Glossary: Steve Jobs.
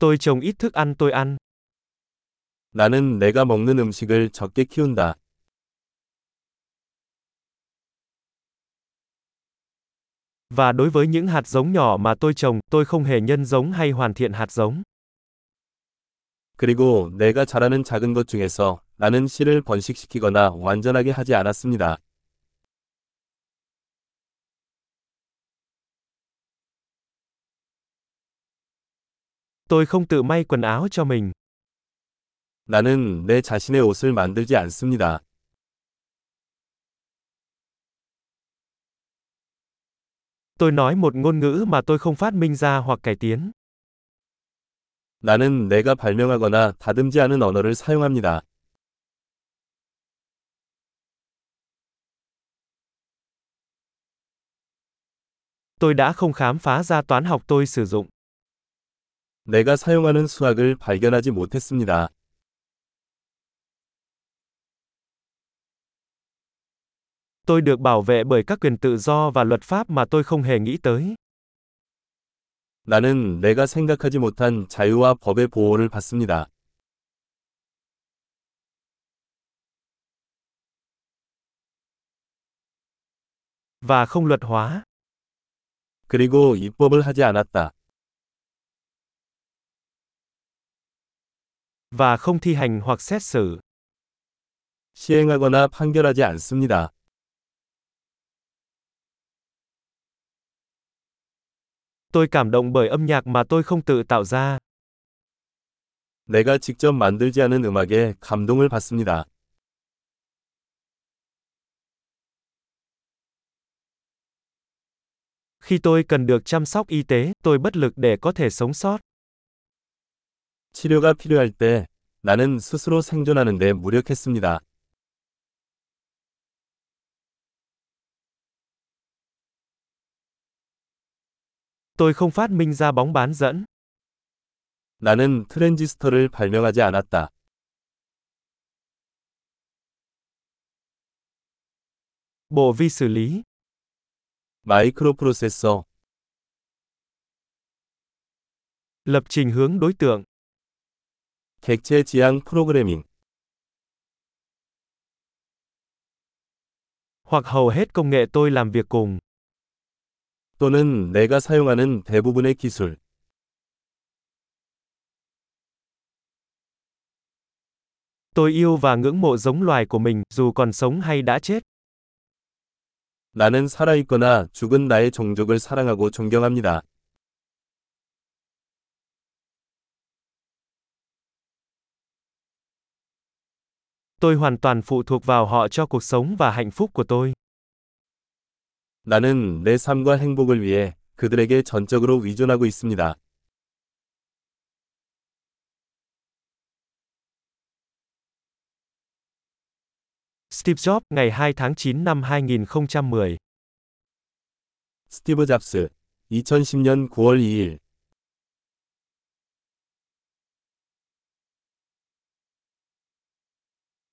Tôi trồng ít thức ăn tôi ăn. 나는 내가 먹는 음식을 적게 키운다. Và đối với những hạt giống nhỏ mà tôi trồng, tôi không hề nhân giống hay hoàn thiện hạt giống. 그리고 내가 자라는 작은 것 중에서 나는 씨를 번식시키거나 완전하게 하지 않았습니다. Tôi không tự may quần áo cho mình. 나는 내 자신의 옷을 만들지 않습니다. Tôi nói một ngôn ngữ mà tôi không phát minh ra hoặc cải tiến. 나는 내가 발명하거나 다듬지 않은 언어를 사용합니다. Tôi đã không khám phá ra toán học tôi sử dụng. 내가 사용하는 수학을 발견하지 못했습니다. Tôi được bảo vệ bởi các quyền tự do và luật pháp mà tôi không hề nghĩ tới. 나는 내가 생각하지 못한 자유와 법의 보호를 받습니다. Và không luật hóa. 그리고 입법을 하지 않았다. Và không thi hành hoặc xét xử. 시행하거나 판결하지 않습니다. Tôi cảm động bởi âm nhạc mà tôi không tự tạo ra. 내가 직접 만들지 않은 음악에 감동을 받습니다. Khi tôi cần được chăm sóc y tế, tôi bất lực để có thể sống sót. 치료가 필요할 때 나는 스스로 생존하는 데 무력했습니다. Tôi không phát minh ra bóng bán dẫn. 나는 트랜지스터를 발명하지 않았다. Bộ vi xử lý. 마이크로프로세서. Lập trình hướng đối tượng. 객체 지향 프로그래밍. Hoặc hầu hết công nghệ tôi làm việc cùng. 또는 내가 사용하는 대부분의 기술. Tôi yêu và ngưỡng mộ giống loài của mình, dù còn sống hay đã chết. 나는 살아있거나 죽은 나의 종족을 사랑하고 존경합니다. Tôi hoàn toàn phụ thuộc vào họ cho cuộc sống và hạnh phúc của tôi. 나는 내 삶과 행복을 위해 그들에게 전적으로 의존하고 있습니다. Steve Jobs ngày 2 tháng 9 năm 2010. Steve Jobs 2010년 9월 2일